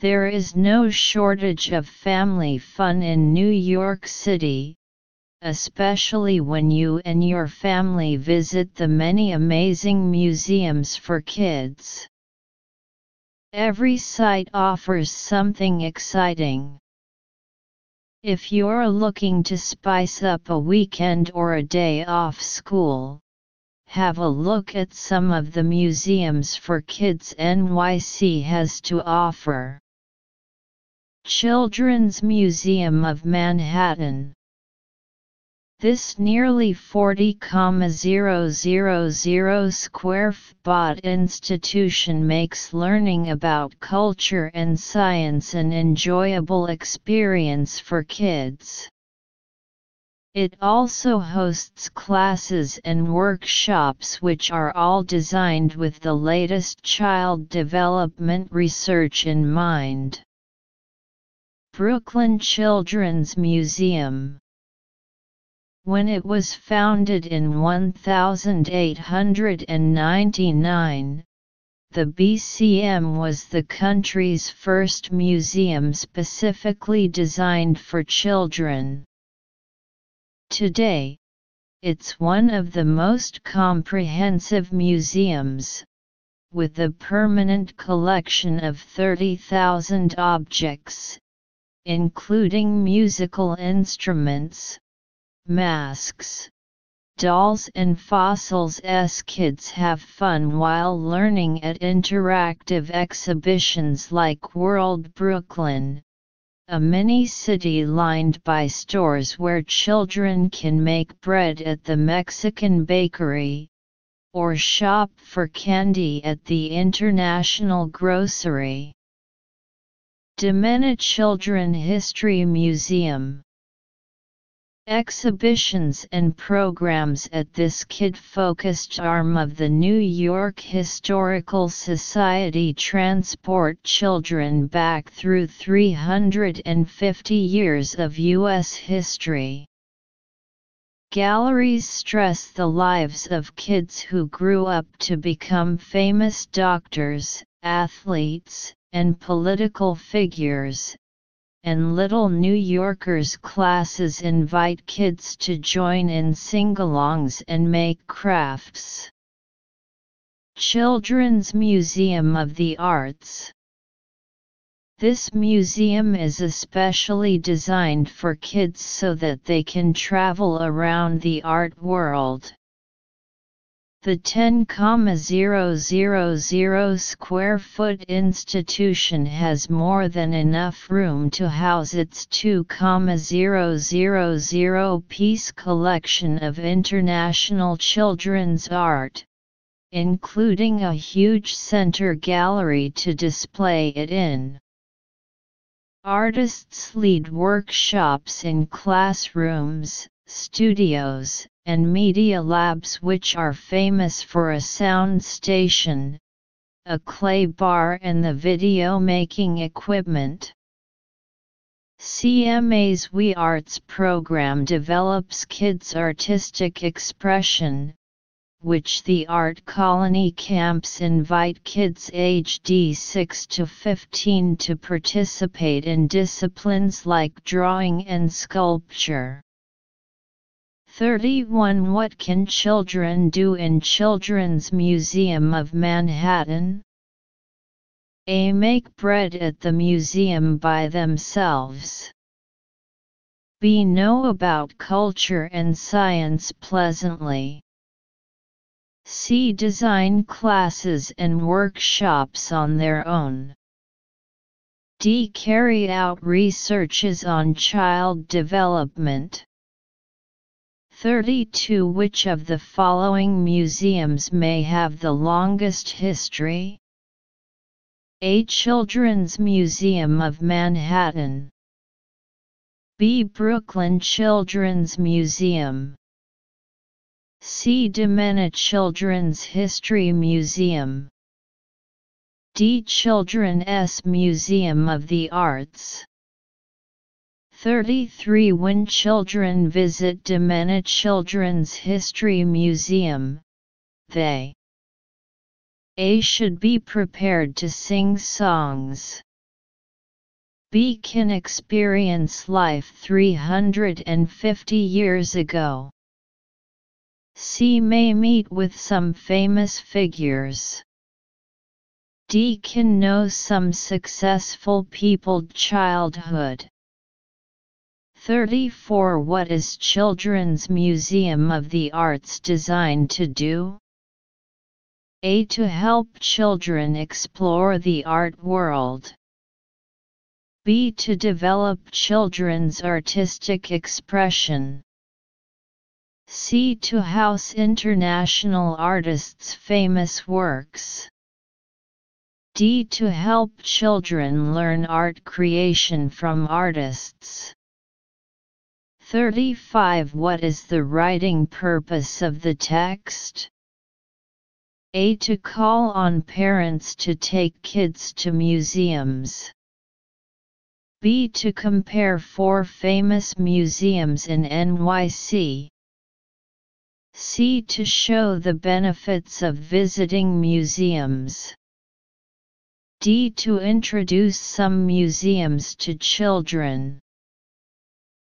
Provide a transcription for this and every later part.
There is no shortage of family fun in New York City, especially when you and your family visit the many amazing museums for kids. Every site offers something exciting. If you're looking to spice up a weekend or a day off school, have a look at some of the museums for kids NYC has to offer. Children's Museum of Manhattan. This nearly 40,000 square-foot institution makes learning about culture and science an enjoyable experience for kids. It also hosts classes and workshops which are all designed with the latest child development research in mind. Brooklyn Children's Museum. When it was founded in 1899, the BCM was the country's first museum specifically designed for children. Today, it's one of the most comprehensive museums, with a permanent collection of 30,000 objects, including musical instruments, masks, dolls and fossils as kids have fun while learning at interactive exhibitions like World Brooklyn, a mini city lined by stores where children can make bread at the Mexican bakery, or shop for candy at the International Grocery. DiMenna Children's History Museum. Exhibitions and programs at this kid-focused arm of the New York Historical Society transport children back through 350 years of U.S. history. Galleries stress the lives of kids who grew up to become famous doctors, athletes, and political figures, and Little New Yorkers classes invite kids to join in sing-alongs and make crafts. Children's Museum of the Arts. This museum is especially designed for kids so that they can travel around the art world. The 10,000 square-foot institution has more than enough room to house its 2,000-piece collection of international children's art, including a huge center gallery to display it in. Artists lead workshops in classrooms, studios, and media labs, which are famous for a sound station, a clay bar, and the video making equipment. CMA's WeArts program develops kids' artistic expression, which the Art Colony camps invite kids aged 6 to 15 to participate in disciplines like drawing and sculpture. 31 What can children do in Children's Museum of Manhattan? A. Make bread at the museum by themselves. B. Know about culture and science pleasantly. C. Design classes and workshops on their own. D. Carry out researches on child development. 32 Which of the following museums may have the longest history? A. Children's Museum of Manhattan. B. Brooklyn Children's Museum. C. DiMenna Children's History Museum. D. Children's Museum of the Arts. 33. When children visit DiMenna Children's History Museum, they A. should be prepared to sing songs. B. can experience life 350 years ago. C. may meet with some famous figures. D. can know some successful people's childhood. 34. What is Children's Museum of the Arts designed to do? A. To help children explore the art world. B. To develop children's artistic expression. C. To house international artists' famous works. D. To help children learn art creation from artists. 35. What is the writing purpose of the text? A. To call on parents to take kids to museums. B. To compare 4 famous museums in NYC. C. To show the benefits of visiting museums. D. To introduce some museums to children.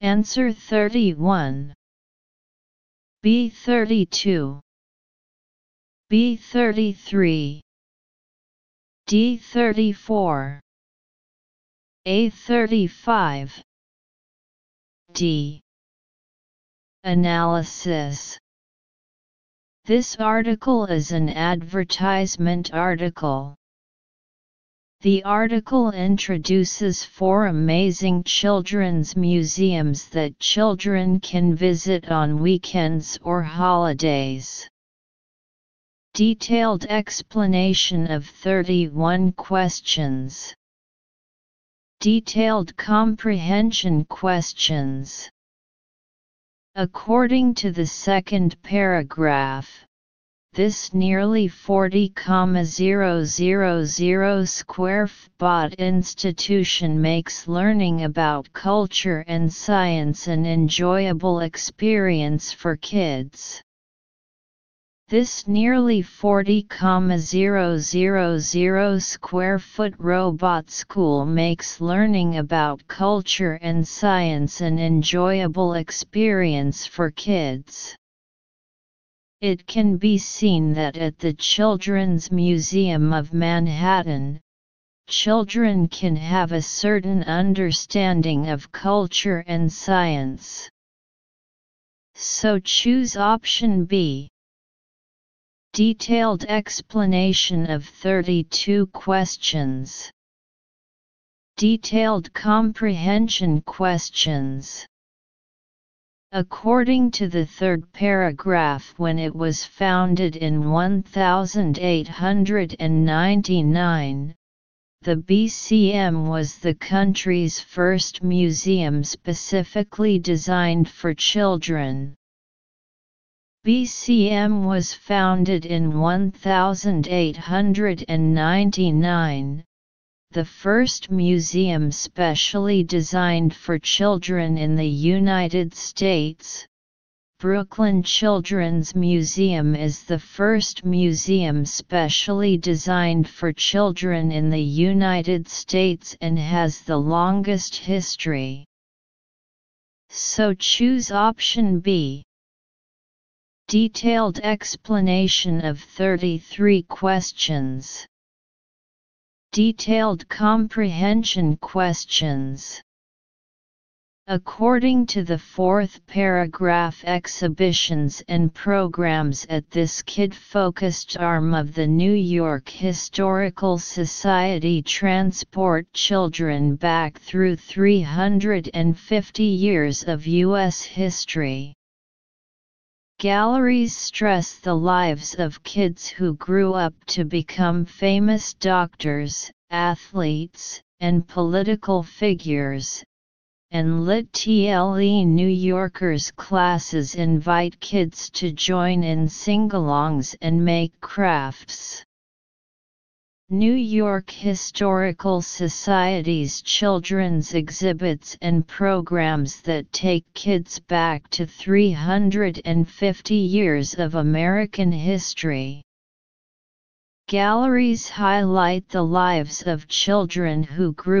Answer 31. B. 32. B. 33. D. 34. A. 35. D. Analysis. This article is an advertisement article. The article introduces 4 amazing children's museums that children can visit on weekends or holidays. Detailed explanation of 31 questions. Detailed comprehension questions. According to the second paragraph, this nearly 40,000 square foot institution makes learning about culture and science an enjoyable experience for kids. This nearly 40,000 square foot robot school makes learning about culture and science an enjoyable experience for kids. It can be seen that at the Children's Museum of Manhattan, children can have a certain understanding of culture and science. So choose option B. Detailed explanation of 32 questions. Detailed comprehension questions. According to the third paragraph, when it was founded in 1899, the BCM was the country's first museum specifically designed for children. BCM was founded in 1899, the first museum specially designed for children in the United States. Brooklyn Children's Museum is the first museum specially designed for children in the United States and has the longest history. So choose option B. Detailed explanation of 33 questions. Detailed comprehension questions. According to the fourth paragraph, exhibitions and programs at this kid-focused arm of the New York Historical Society transport children back through 350 years of U.S. history. Galleries stress the lives of kids who grew up to become famous doctors, athletes, and political figures, and let TLE New Yorkers classes invite kids to join in sing-alongs and make crafts. New York Historical Society's children's exhibits and programs that take kids back to 350 years of American history. Galleries highlight the lives of children who grew